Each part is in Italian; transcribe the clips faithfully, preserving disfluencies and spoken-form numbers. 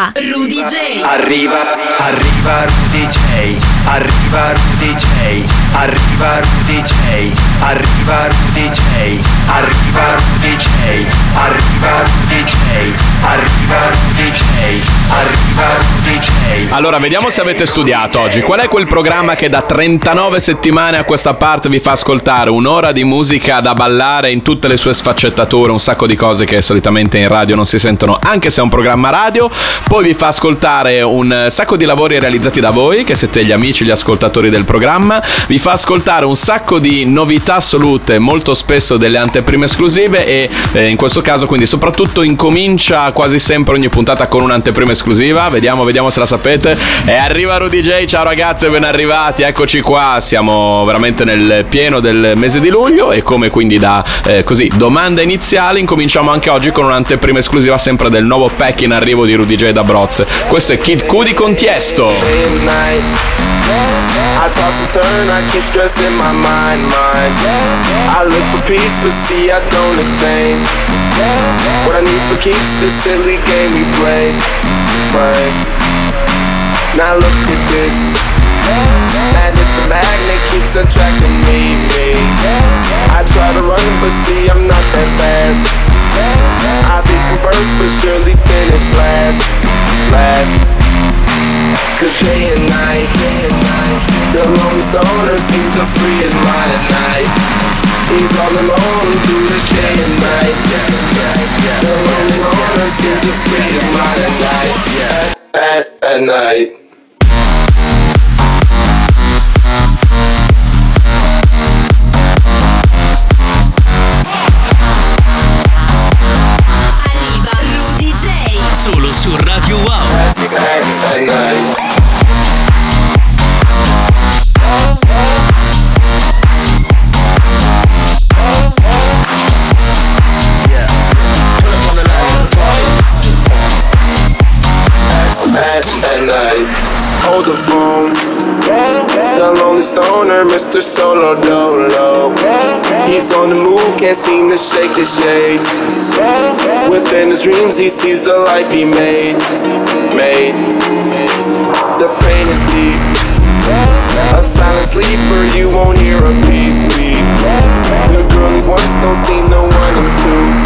a Rudeejay. Arriva, arriva Rudeejay, arriva Rudeejay, arriva Rudeejay, arriva Rudeejay, arriva Rudeejay, arriva Rudeejay, arriva Rudeejay, arriva Rudeejay. Allora vediamo se avete studiato oggi. Qual è quel programma che da trentanove settimane a questa parte vi fa ascoltare un'ora di musica da ballare in tutte le sue sfaccettature, un sacco di cose che solitamente in radio non si sentono, anche se è un programma radio, poi vi fa ascoltare un sacco di lavori realizzati da voi che siete gli amici, gli ascoltatori del programma, vi fa ascoltare un sacco di novità assolute, molto spesso delle anteprime esclusive e eh, in questo caso quindi soprattutto incomincia quasi sempre ogni puntata con un'anteprima esclusiva, vediamo vediamo se la sapete. E arriva Rudeejay, ciao ragazze, ben arrivati, eccoci qua, siamo veramente nel pieno del mese di luglio e come quindi da eh, così domanda iniziale incominciamo anche oggi con un'anteprima esclusiva sempre del nuovo pack in arrivo di Rudeejay da Broz. Questo è Kid Cudi con Tiesto. I toss and turn, I keep stressing my mind, mind. I look for peace, but see I don't attain. What I need for keeps this silly game we play, play. Now look at this. Madness the magnet keeps attracting me, me. I try to run, but see I'm not that fast. I become first, but surely finish last, last. Cause day and night, day and night, the lonely stoner seems to free his mind at night. He's all alone through the day and night. The lonely loner seems to free his mind at night. At, at, at night. Arriva Rudeejay, solo su Radio Wow. At, at night. Hold the phone, the lonely stoner, Mister Solo Dolo. He's on the move, can't seem to shake the shade. Within his dreams, he sees the life he made, made. The pain is deep, a silent sleeper, you won't hear a beep, beep. The girl he wants don't seem to want him to.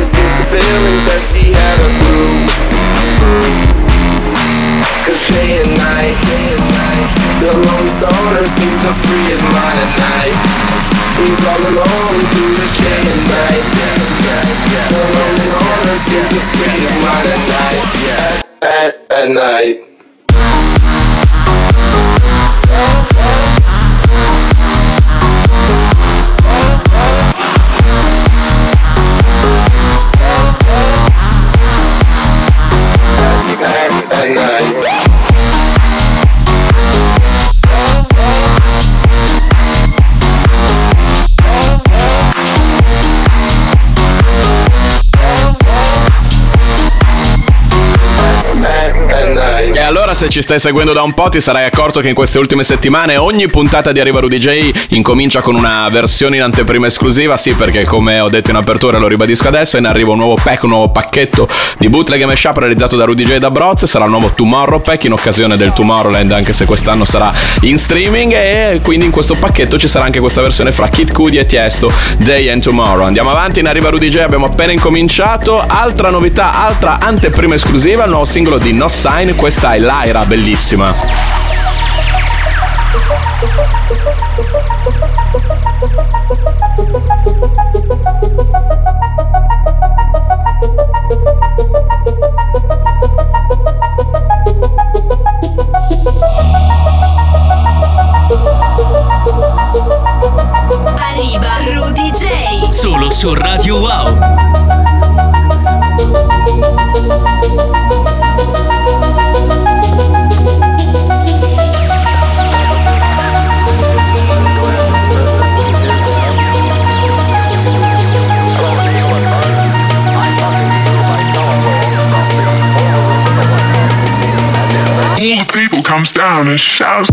It seems the feelings that she had a blue, blue. Cause day and night, day and night, the lonely stoner seems to free his mind at night. He's all alone through the day and night. The lonely stoner seems to free his mind at night. At, at, at night. Allora se ci stai seguendo da un po' ti sarai accorto che in queste ultime settimane ogni puntata di Arriva Rudeejay incomincia con una versione in anteprima esclusiva, sì, perché come ho detto in apertura, lo ribadisco adesso, è in arrivo un nuovo pack, un nuovo pacchetto di bootleg e mashup realizzato da Rudeejay da Broz, sarà il nuovo Tomorrow Pack in occasione del Tomorrowland, anche se quest'anno sarà in streaming, e quindi in questo pacchetto ci sarà anche questa versione fra Kid Cudi e Tiesto, Day and Tomorrow. Andiamo avanti in Arriva Rudeejay, abbiamo appena incominciato, altra novità, altra anteprima esclusiva, il nuovo singolo di No Sign, questa è Lyra, bellissima. Arriva Rudeejay, solo su Radio Wow. Comes down and shouts.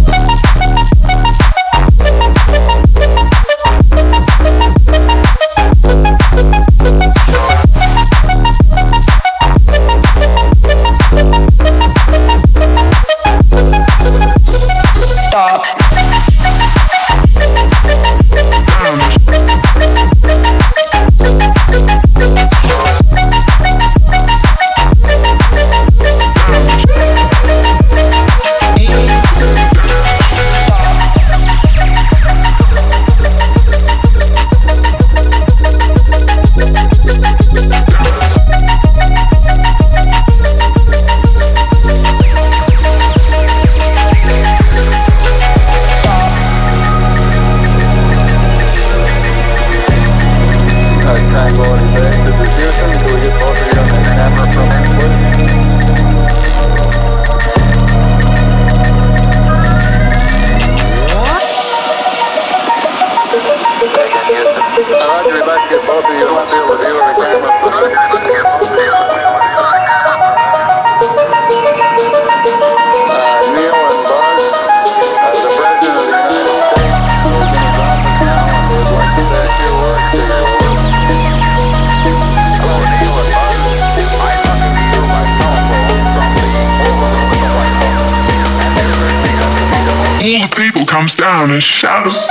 evil comes down and shadows.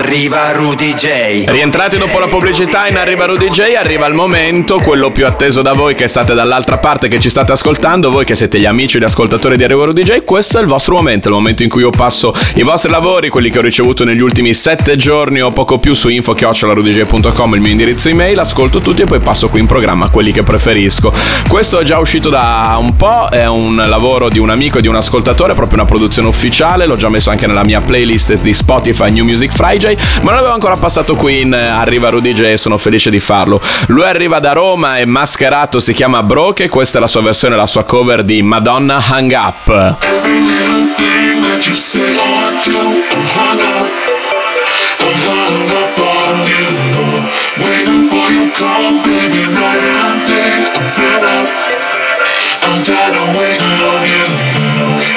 Arriva Rudeejay. Rientrati dopo la pubblicità in Arriva Rudeejay, arriva il momento, quello più atteso da voi che state dall'altra parte, che ci state ascoltando, voi che siete gli amici e gli ascoltatori di Arriva Rudeejay. Questo è il vostro momento, il momento in cui io passo i vostri lavori, quelli che ho ricevuto negli ultimi sette giorni o poco più su info chiocciola rudeejay punto com, il mio indirizzo email, ascolto tutti e poi passo qui in programma quelli che preferisco. Questo è già uscito da un po', è un lavoro di un amico e di un ascoltatore, proprio una produzione ufficiale, l'ho già messo anche nella mia playlist di Spotify New Music Friday, ma non l'avevo ancora passato qui in Arriva Rudeejay e sono felice di farlo. Lui arriva da Roma, è mascherato, si chiama Broke e questa è la sua versione, la sua cover di Madonna Hang Up.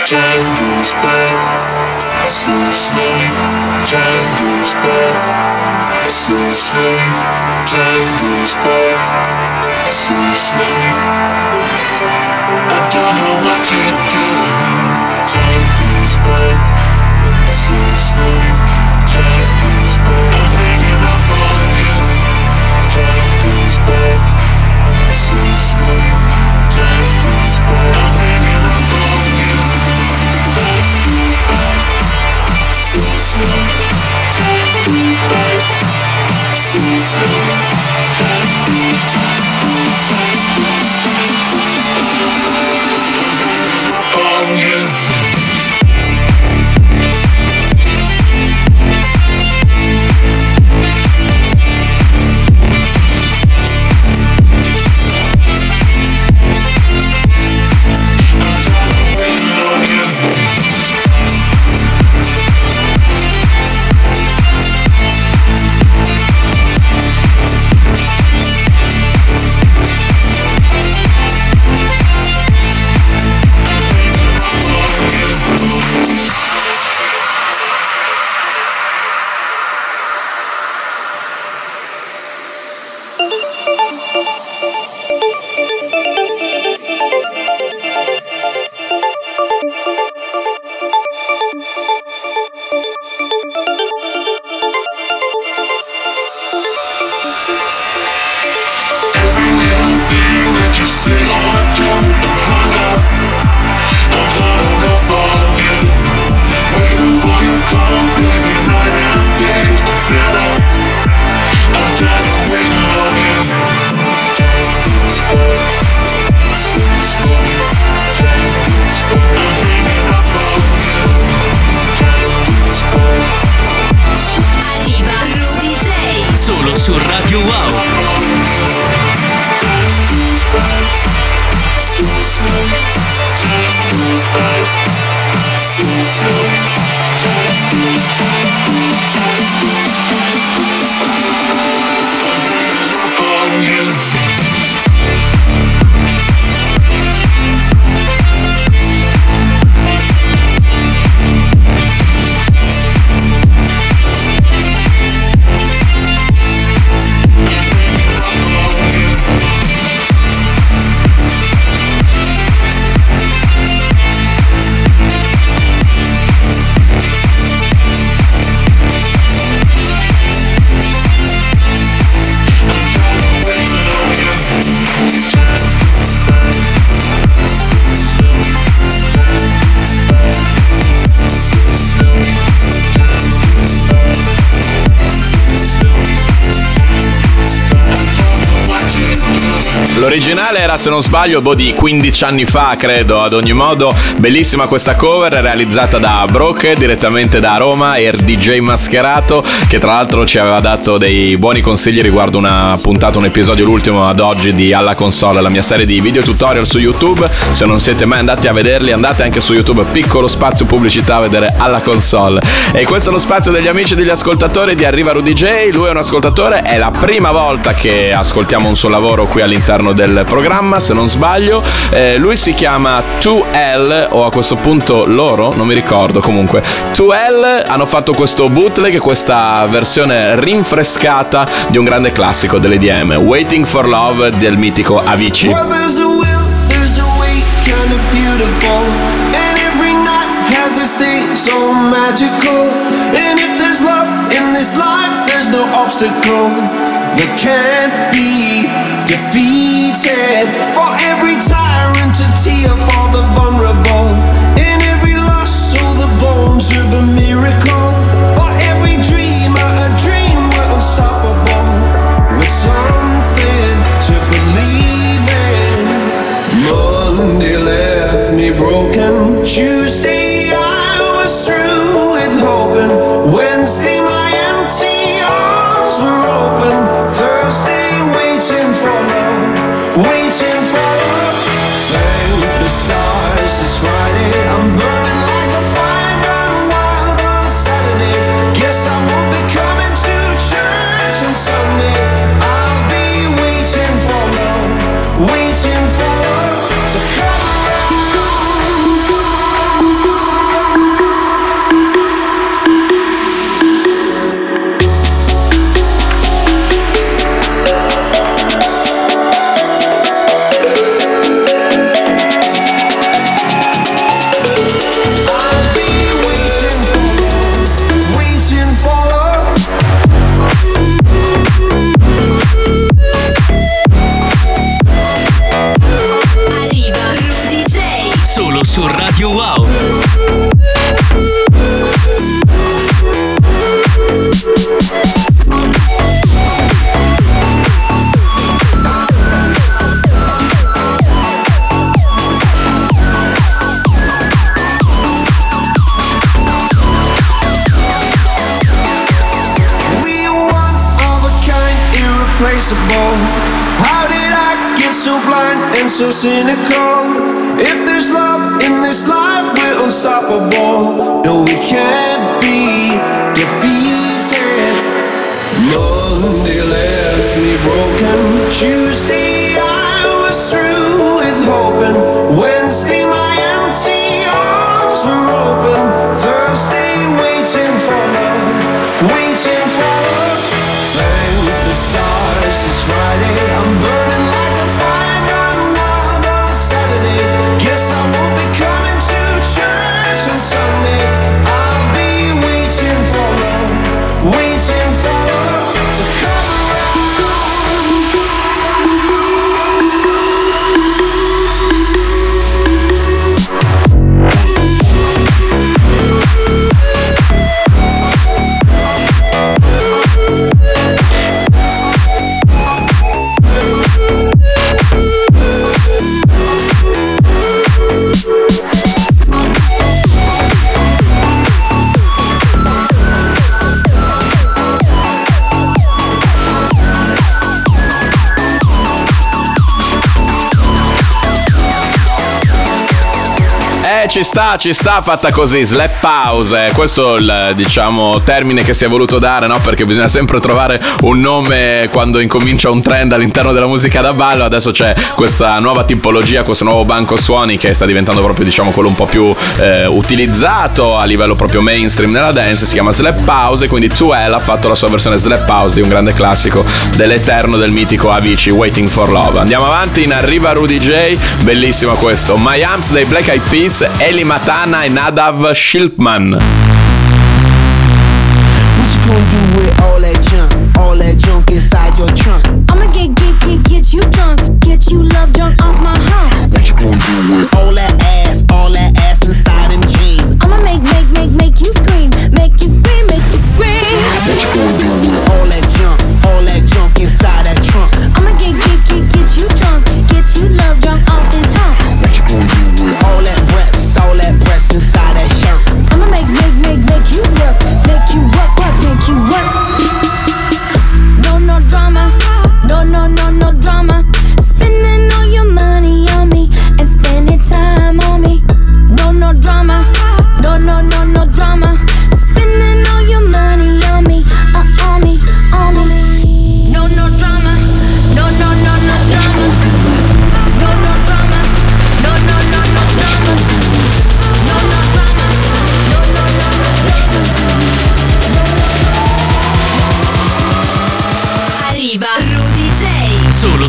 Time goes by so slowly. Time goes by so slowly. I don't know what to do. Time goes by so slowly. Time goes by. I'm hanging up on you. Time goes by so slowly. Time goes by. I'm hanging up on you. Time goes by so slowly. L'originale era, se non sbaglio, boh, di quindici anni fa, credo. Ad ogni modo, bellissima questa cover realizzata da Broke direttamente da Roma e il D J mascherato, che tra l'altro ci aveva dato dei buoni consigli riguardo una puntata, un episodio, l'ultimo ad oggi, di Alla Console, la mia serie di video tutorial su YouTube. Se non siete mai andati a vederli, andate anche su YouTube, piccolo spazio pubblicità, a vedere Alla Console. E questo è lo spazio degli amici e degli ascoltatori di Arriva Rudeejay. Lui è un ascoltatore, è la prima volta che ascoltiamo un suo lavoro qui all'interno del programma, se non sbaglio. eh, lui si chiama due L, o a questo punto loro, non mi ricordo. Comunque due L hanno fatto questo bootleg, questa versione rinfrescata di un grande classico dell'E D M, Waiting for Love del mitico Avicii. Well, there's a will, there's a way, kind of beautiful, and every night has this thing so magical, and if there's love in this life, there's no obstacle that can't be defeated. For every tyrant to tear for the vulnerable, in every loss so the bones of a miracle, for every dreamer a dream we're unstoppable, with something to believe in. Monday left me broken, Tuesday I was through with hoping, Wednesday my empty arms were open, Thursday waiting for love, waiting for love. Thank the stars it's Friday, I'm burning like a fire gone wild on Saturday, guess I won't be coming to church on Sunday, I'll be waiting for love, waiting for love to come su Radio Wow. We were one of a kind, irreplaceable. How did I get so blind and so cynical? If there's love in this life, we're unstoppable. No, we can't be defeated. Monday left me broken, Tuesday I was through with hoping, Wednesday my empty arms were open, Thursday waiting for love, waiting for love. Thank the stars it's Friday, I'm burning like a fire gone wild on Saturday, guess I won't be coming to church on Sunday, I'll be waiting for love, waiting for love to come Ci sta, ci sta fatta così, slap house. Questo è il, diciamo, termine che si è voluto dare, no? Perché bisogna sempre trovare un nome quando incomincia un trend all'interno della musica da ballo. Adesso c'è questa nuova tipologia, questo nuovo banco suoni che sta diventando proprio, diciamo, quello un po' più eh, utilizzato a livello proprio mainstream nella dance. Si chiama slap house, e quindi due L ha fatto la sua versione slap house di un grande classico dell'eterno, del mitico Avicii, Waiting for Love. Andiamo avanti in Arriva Rudeejay, bellissimo questo, My Arms dei Black Eyed Peas, Eli Matana e Nadav Shilpman. What you gonna do with all that junk? All that junk inside your trunk? I'ma get, get, get, get you drunk, get you love drunk off my hump. What you gonna do with all that ass? All that ass inside them jeans? I'ma make, make, make, make you scream, make you scream, make you scream. What you gonna do with all that junk? All that junk inside that trunk? I'ma get, get, get, get you drunk.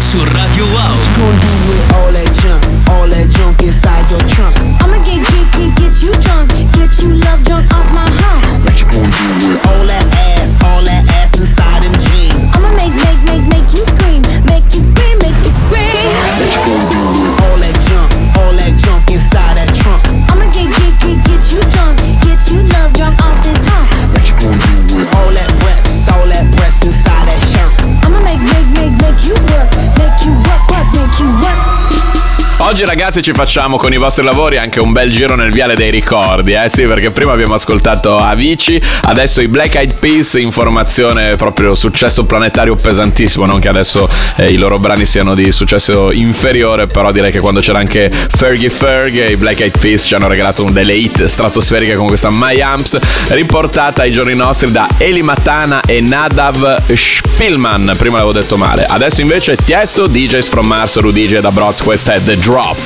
su Radio Wow. What you gonna do with all that junk, all that junk inside your trunk? I'ma get get get you drunk, get you love drunk off my hump. What you gonna do with all that ass, all that ass inside them jeans? I'ma make make make make you scream, make you scream, make you scream. What you gonna do with all that junk, all that junk inside that trunk? I'ma get get get get you drunk, get you love drunk off this hump. What you gonna do with all that breasts, all that breasts inside that shirt? I'ma make make make make you work, make you work, work, make you work. Oggi ragazzi ci facciamo con i vostri lavori anche un bel giro nel viale dei ricordi, eh sì, perché prima abbiamo ascoltato Avicii, adesso i Black Eyed Peas, informazione proprio successo planetario pesantissimo, non che adesso eh, i loro brani siano di successo inferiore, però direi che quando c'era anche Fergie Fergie, i Black Eyed Peas ci hanno regalato delle hit stratosferiche con questa My Amps, riportata ai giorni nostri da Eli Matana e Nadav Shilpman, prima l'avevo detto male, adesso invece Tiesto, D Js from Mars, Rudeejay da Broke, questa è The Drum. Drop.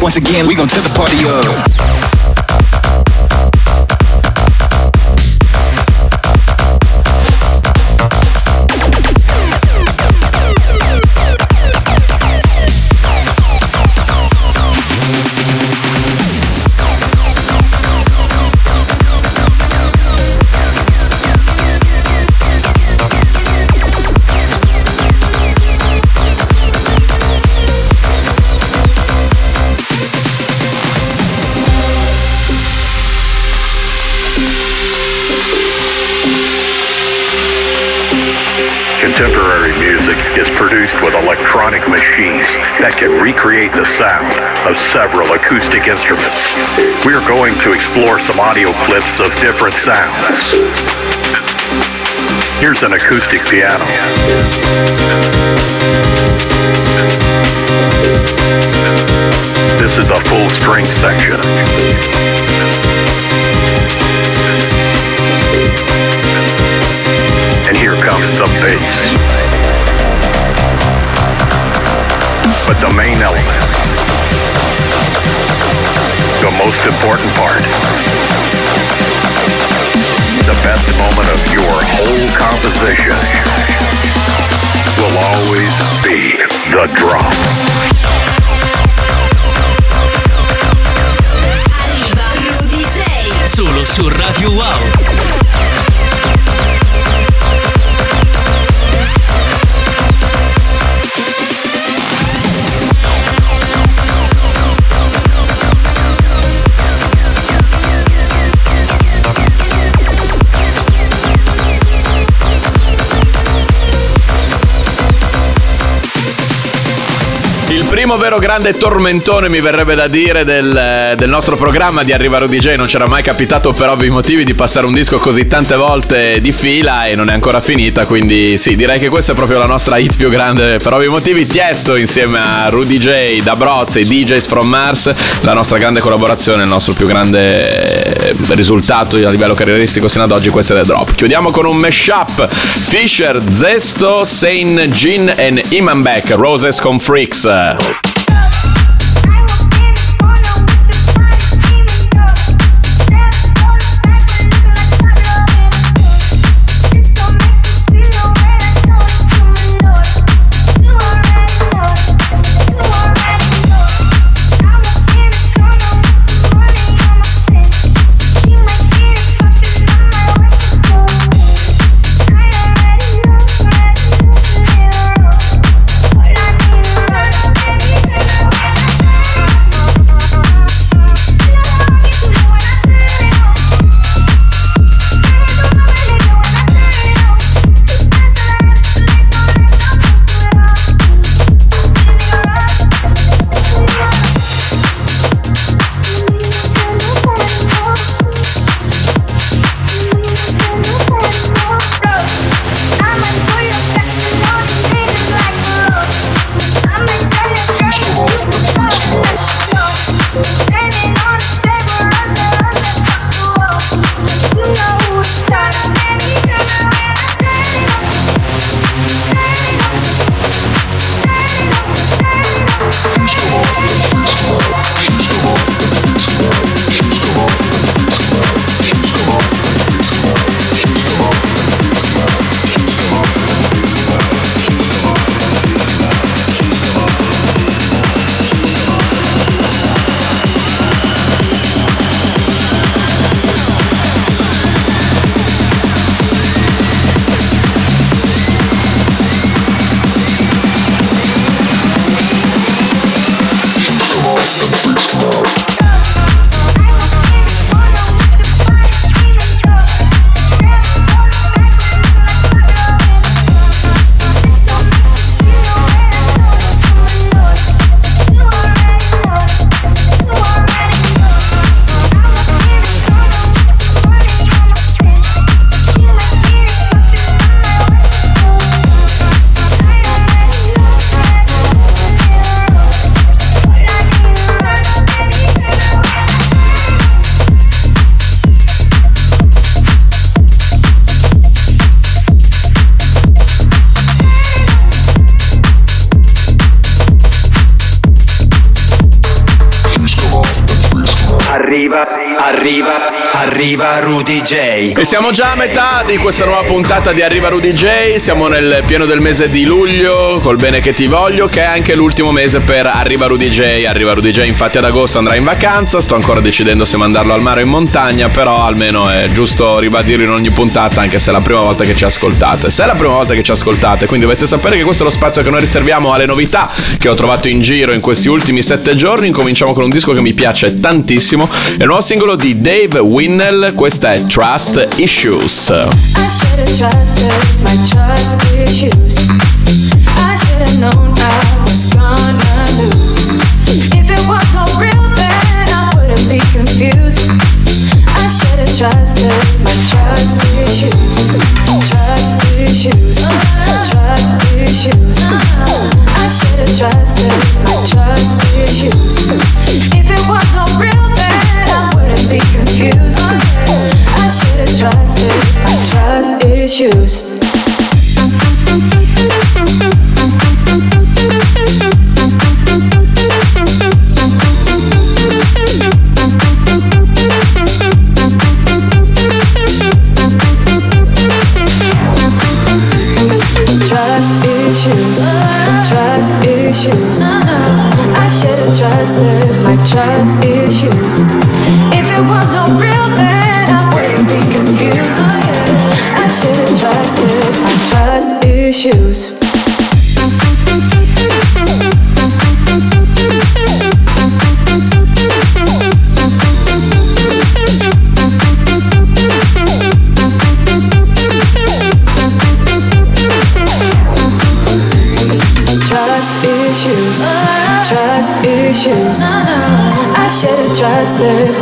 Once again, we gon' tip the party up. That can recreate the sound of several acoustic instruments. We are going to explore some audio clips of different sounds. Here's an acoustic piano. This is a full string section. And here comes the bass. But the main element, the most important part, the best moment of your whole composition will always be the drop. Arriva Rudeejay, solo su Radio Wow. Primo vero grande tormentone, mi verrebbe da dire, del, del nostro programma di Arriva Rudeejay. Non c'era mai capitato per ovvi motivi di passare un disco così tante volte di fila e non è ancora finita, quindi sì, direi che questa è proprio la nostra hit più grande per ovvi motivi. Tiesto insieme a Rudeejay da Broze, i D Js from Mars, la nostra grande collaborazione, il nostro più grande risultato a livello carrieristico sino ad oggi, questa è The Drop. Chiudiamo con un mashup Fisher, Zesto, Saint Gin e Imanbek, Roses con Freaks. Arriva, arriva, arriva Rudeejay. E siamo già a metà di questa nuova puntata di Arriva Rudeejay. Siamo nel pieno del mese di luglio, col bene che ti voglio, che è anche l'ultimo mese per Arriva Rudeejay. Arriva Rudeejay infatti ad agosto andrà in vacanza. Sto ancora decidendo se mandarlo al mare o in montagna, però almeno è giusto ribadirlo in ogni puntata, anche se è la prima volta che ci ascoltate. Se è la prima volta che ci ascoltate, quindi dovete sapere che questo è lo spazio che noi riserviamo alle novità che ho trovato in giro in questi ultimi sette giorni. Incominciamo con un disco che mi piace tantissimo, è il nuovo singolo di Dave Winnel, questa è Trust Issues. I should have trusted my trust issues. I should have known I was gonna lose. If it was all real then I wouldn't be confused. I should have trusted my trust issues. Trust issues. Trust issues. I should have trusted my trust issues. If it was all real then I wouldn't be confused. I should have trusted my trust issues. My trust issues. If it was all real then I wouldn't be confused. I should have trusted my trust issues.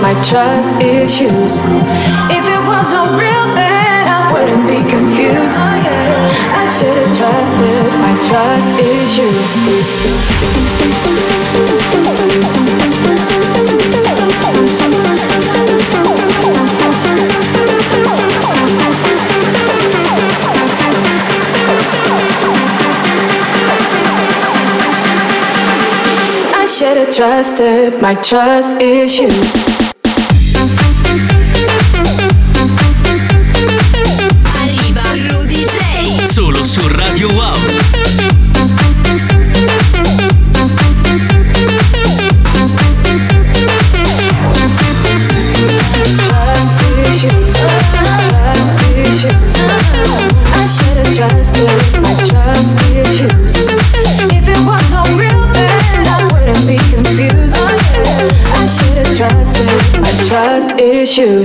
My trust issues. If it was all real then I wouldn't be confused. I should have trusted my trust issues. I should have trusted my trust issues.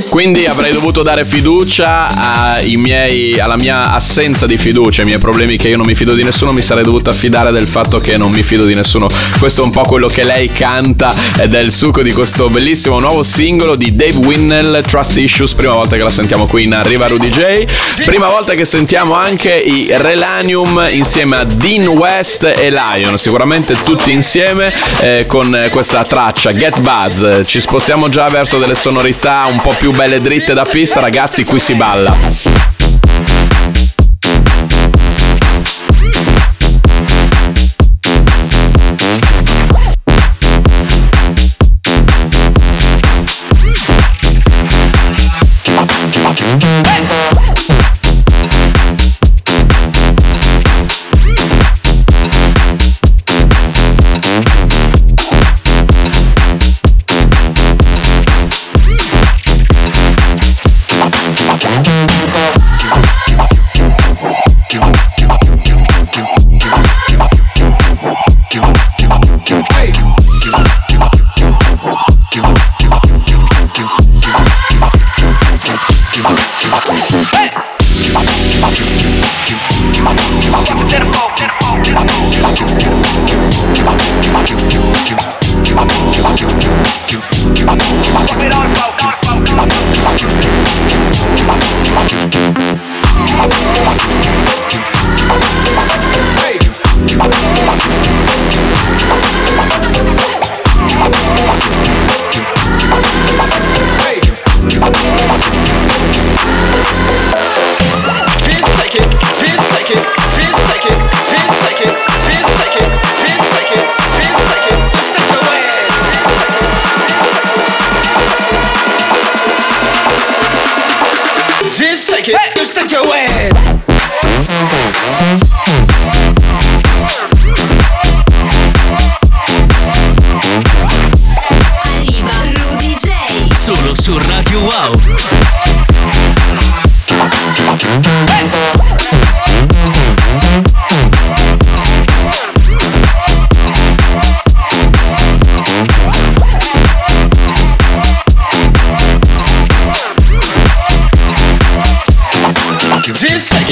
Quindi avrei dovuto dare fiducia ai miei, alla mia assenza di fiducia, ai miei problemi che io non mi fido di nessuno. Mi sarei dovuto affidare del fatto che non mi fido di nessuno. Questo è un po' quello che lei canta ed è il succo di questo bellissimo nuovo singolo di Dave Winnel, Trust Issues. Prima volta che la sentiamo qui in Arriva Rudeejay. Prima volta che sentiamo anche i Relanium insieme a Dean West e Lion, sicuramente tutti insieme eh, con questa traccia Get Buzz. Ci spostiamo già verso delle sonorità un po' più belle dritte da pista, ragazzi, qui si balla. We'll be right back.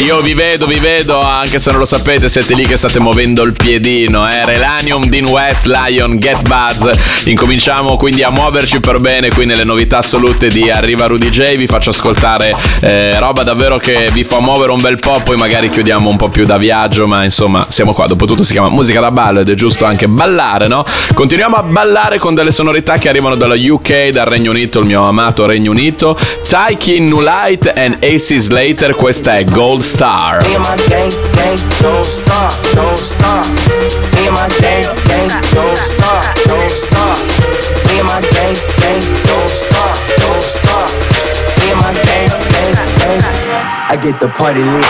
Io vi vedo, vi vedo, anche se non lo sapete, siete lì che state muovendo il piedino, eh? Relanium, Dean West, Lion, Get Buzz. Incominciamo quindi a muoverci per bene qui nelle novità assolute di Arriva Rudeejay. Vi faccio ascoltare eh, roba davvero che vi fa muovere un bel po', poi magari chiudiamo un po' più da viaggio, ma insomma siamo qua. Dopo tutto si chiama musica da ballo ed è giusto anche ballare, no? Continuiamo a ballare con delle sonorità che arrivano dalla U K, dal Regno Unito, il mio amato Regno Unito. Taiki Nulight and A C Slater, questa è Gold Star. Me and my gang, gang, gold star, gold star. Me and my gang, gang, gold star, gold star. Me and my gang, gang, gold star, gold star. Me and my gang, gang, gang. I get the party lit.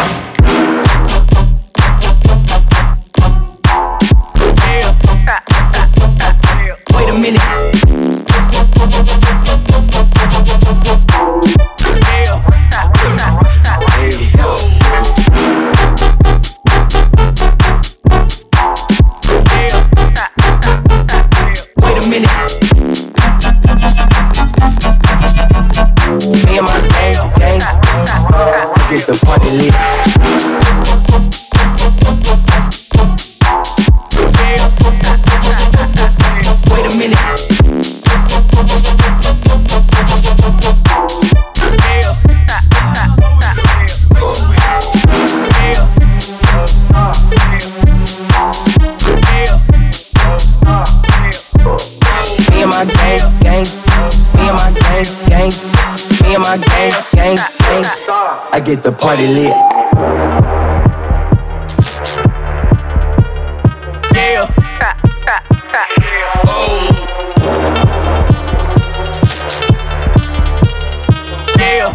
Get the party lit. Yeah. Oh. Yeah.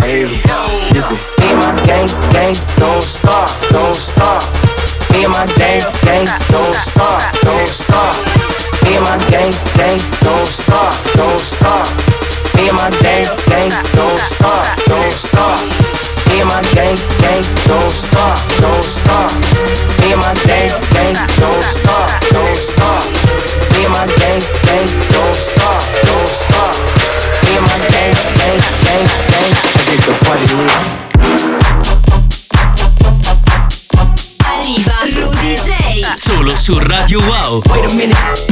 Hey. Me and my gang, gang, don't stop, don't stop. Me and my gang, gang, don't stop, don't stop. Me and my gang, gang, don't stop, don't stop. Me and my gang, gang, don't stop, don't stop. Me and my gang, gang, don't stop, don't stop. Me and my gang, gang, don't stop, don't stop. Me and my gang, gang, don't stop, don't stop. Me and my gang, gang, gang, gang. I get the party lit. Arriva Rudeejay, solo su Radio Wow. Wait a minute.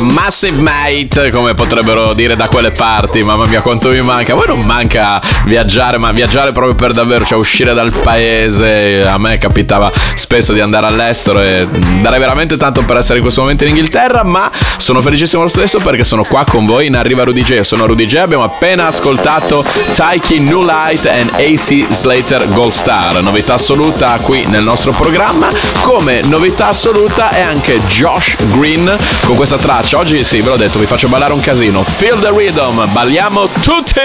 Massive Mate, come potrebbero dire da quelle parti. Mamma mia, quanto mi manca. A voi non manca viaggiare, ma viaggiare proprio per davvero, cioè uscire dal paese. A me capitava spesso di andare all'estero e darei veramente tanto per essere in questo momento in Inghilterra, ma sono felicissimo lo stesso perché sono qua con voi in Arriva Rudeejay. Sono Rudeejay, abbiamo appena ascoltato Taiki Nulight and A C Slater Gold Star, novità assoluta qui nel nostro programma. Come novità assoluta è anche Josh Green con questa traccia. Oggi sì, ve l'ho detto, vi faccio ballare un casino. Feel the rhythm, balliamo tutti!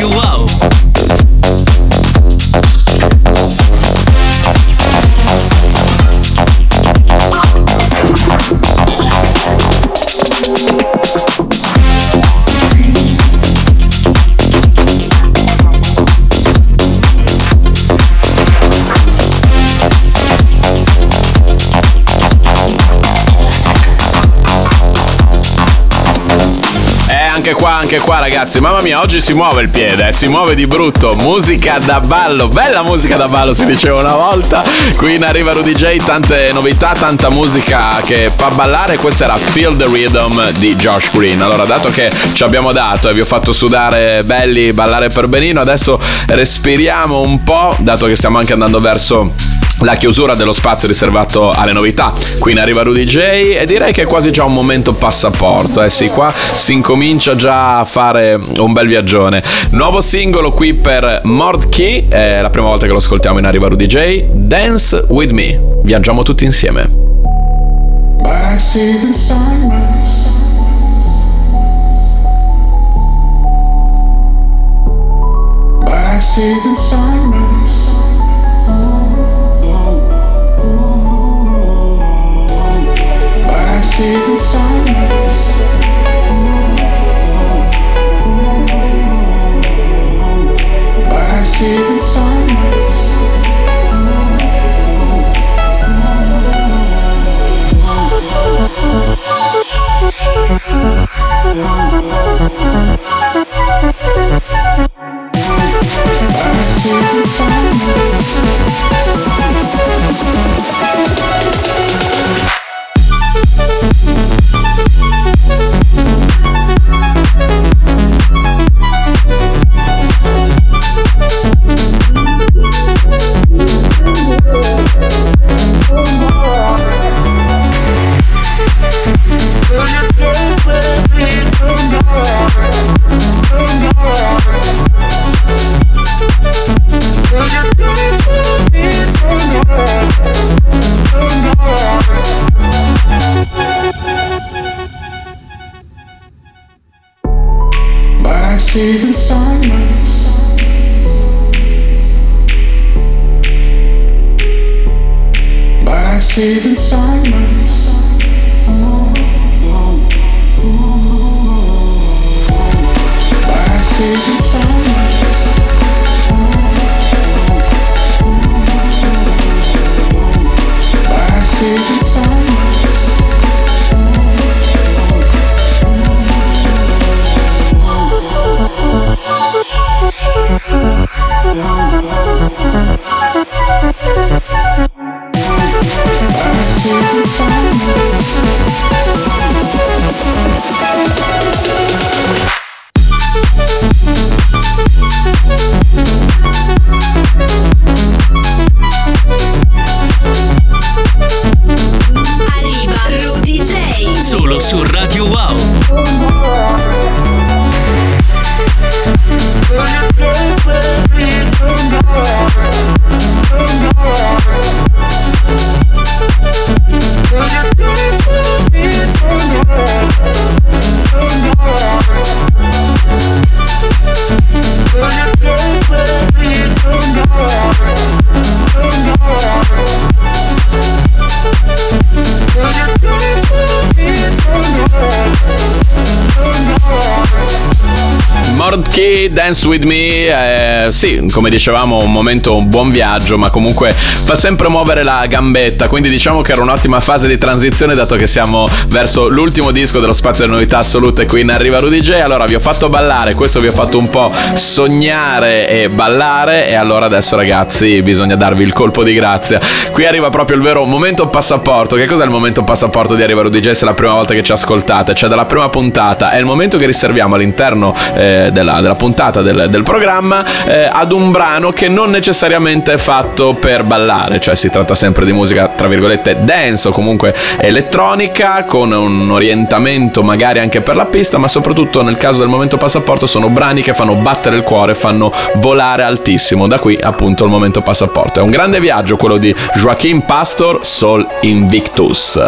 Radio Wow. Anche qua, anche qua ragazzi, mamma mia, oggi si muove il piede, eh? Si muove di brutto. Musica da ballo, bella musica da ballo si diceva una volta. Qui in Arriva Rudeejay, tante novità, tanta musica che fa ballare. Questa era Feel the Rhythm di Josh Green. Allora, dato che ci abbiamo dato e vi ho fatto sudare belli, ballare per benino, adesso respiriamo un po', dato che stiamo anche andando verso la chiusura dello spazio riservato alle novità. Qui in Arriva Rudeejay e direi che è quasi già un momento passaporto. Eh sì, qua si incomincia già a fare un bel viaggione. Nuovo singolo qui per Mordkey, è la prima volta che lo ascoltiamo in Arriva Rudeejay. Dance With Me. Viaggiamo tutti insieme. But I see the sunrise. But I see the sunrise. I see the sunrise. But I see the sunrise. But I see the sunrise. See the sunrise. But I see the sunrise. But I see the sunrise. But I see the sunrise. Dance With Me, eh, sì, come dicevamo, un momento, un buon viaggio, ma comunque fa sempre muovere la gambetta, quindi diciamo che era un'ottima fase di transizione, dato che siamo verso l'ultimo disco dello spazio delle novità assolute qui in Arriva Rudeejay. Allora vi ho fatto ballare, questo vi ho fatto un po' sognare e ballare, e allora adesso ragazzi bisogna darvi il colpo di grazia. Qui arriva proprio il vero momento passaporto. Che cos'è il momento passaporto di Arriva Rudeejay? Se è la prima volta che ci ascoltate, cioè dalla prima puntata, è il momento che riserviamo all'interno eh, della, della puntata Del, del programma eh, ad un brano che non necessariamente è fatto per ballare, cioè si tratta sempre di musica tra virgolette dance o comunque elettronica, con un orientamento magari anche per la pista, ma soprattutto nel caso del momento passaporto sono brani che fanno battere il cuore, fanno volare altissimo. Da qui appunto il momento passaporto. È un grande viaggio quello di Joachim Pastor, Sol Invictus.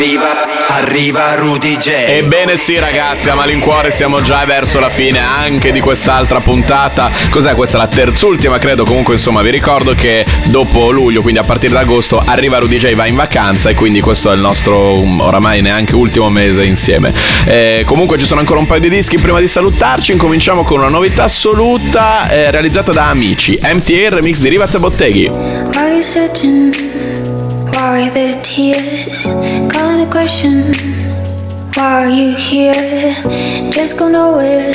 Arriva, arriva Rudeejay. Ebbene sì ragazzi, a malincuore siamo già verso la fine anche di quest'altra puntata. Cos'è questa? La terzultima credo, comunque insomma vi ricordo che dopo luglio, quindi a partire da agosto, Arriva Rudeejay va in vacanza e quindi questo è il nostro um, oramai neanche ultimo mese insieme. Eh, comunque ci sono ancora un paio di dischi prima di salutarci. Incominciamo con una novità assoluta eh, realizzata da Amici, M T A remix di Rivaz e Botteghi. Why are the tears? Calling a question, why are you here? Just go nowhere,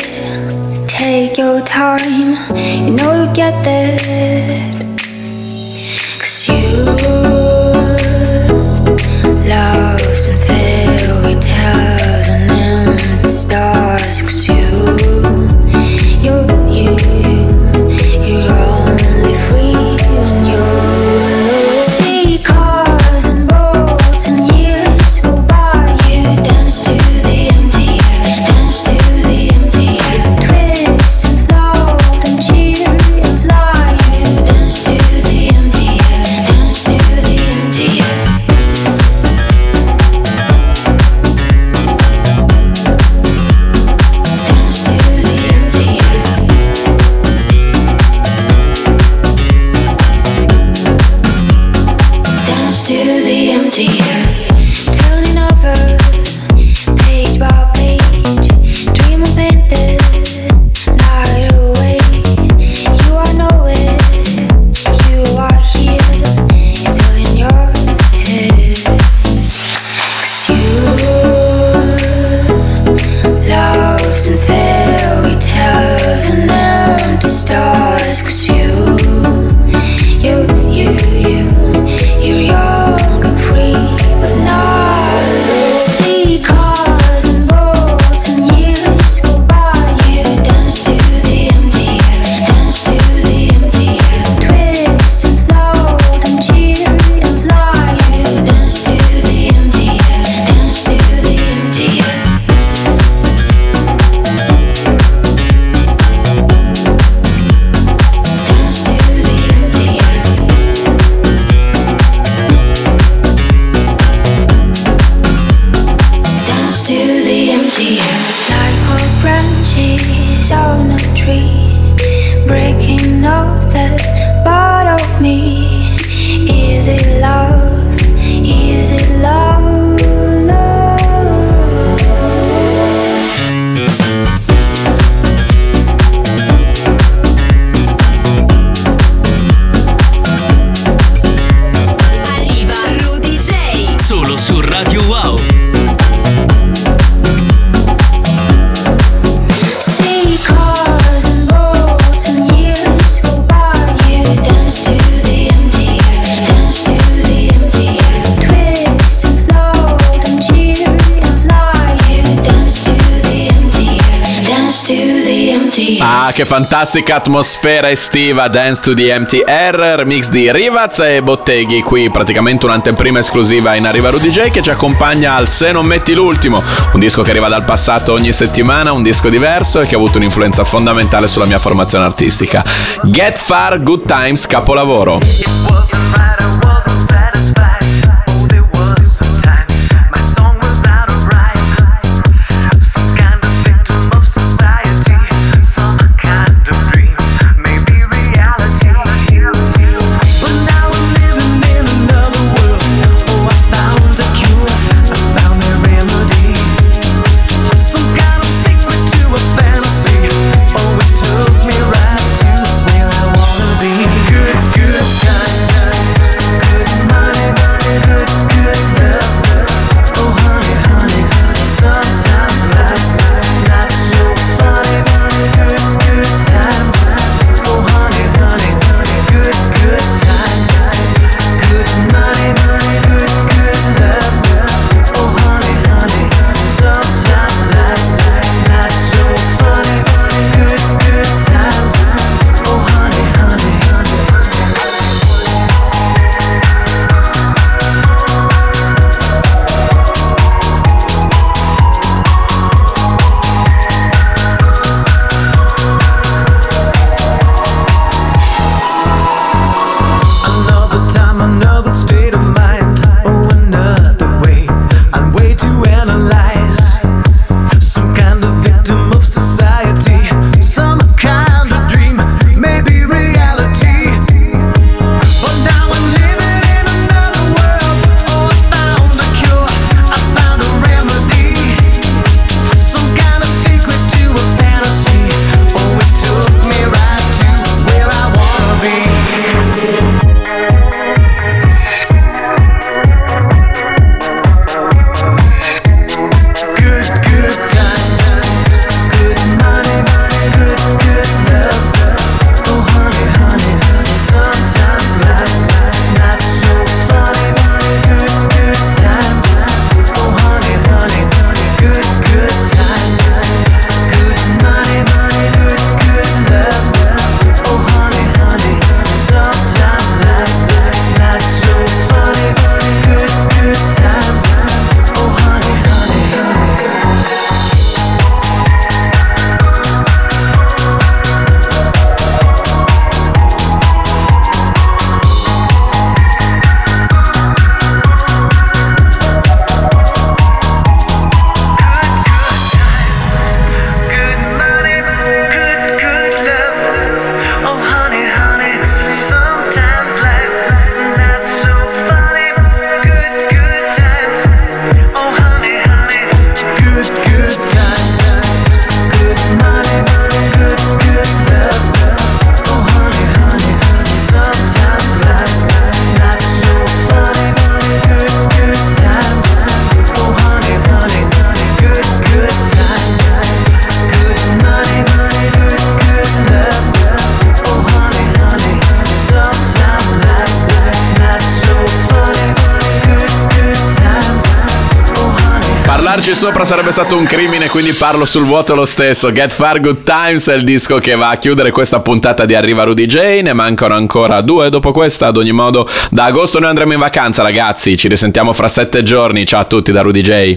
take your time. You know you'll get that, 'cause you lost in fairy tales and empty stars. 'Cause you, you, you, you're only free when you're alone. Ah, che fantastica atmosfera estiva, Dance to the M T R, remix di Rivaz e Botteghi, qui praticamente un'anteprima esclusiva in Arriva Rudeejay che ci accompagna al Se non metti l'ultimo, un disco che arriva dal passato ogni settimana, un disco diverso e che ha avuto un'influenza fondamentale sulla mia formazione artistica. Get Far, Good Times, capolavoro. Good, good times. Parlarci sopra sarebbe stato un crimine, quindi parlo sul vuoto lo stesso. Get Far Good Times è il disco che va a chiudere questa puntata di Arriva Rudeejay. Ne mancano ancora due dopo questa. Ad ogni modo, da agosto noi andremo in vacanza, ragazzi. Ci risentiamo fra sette giorni. Ciao a tutti da Rudeejay.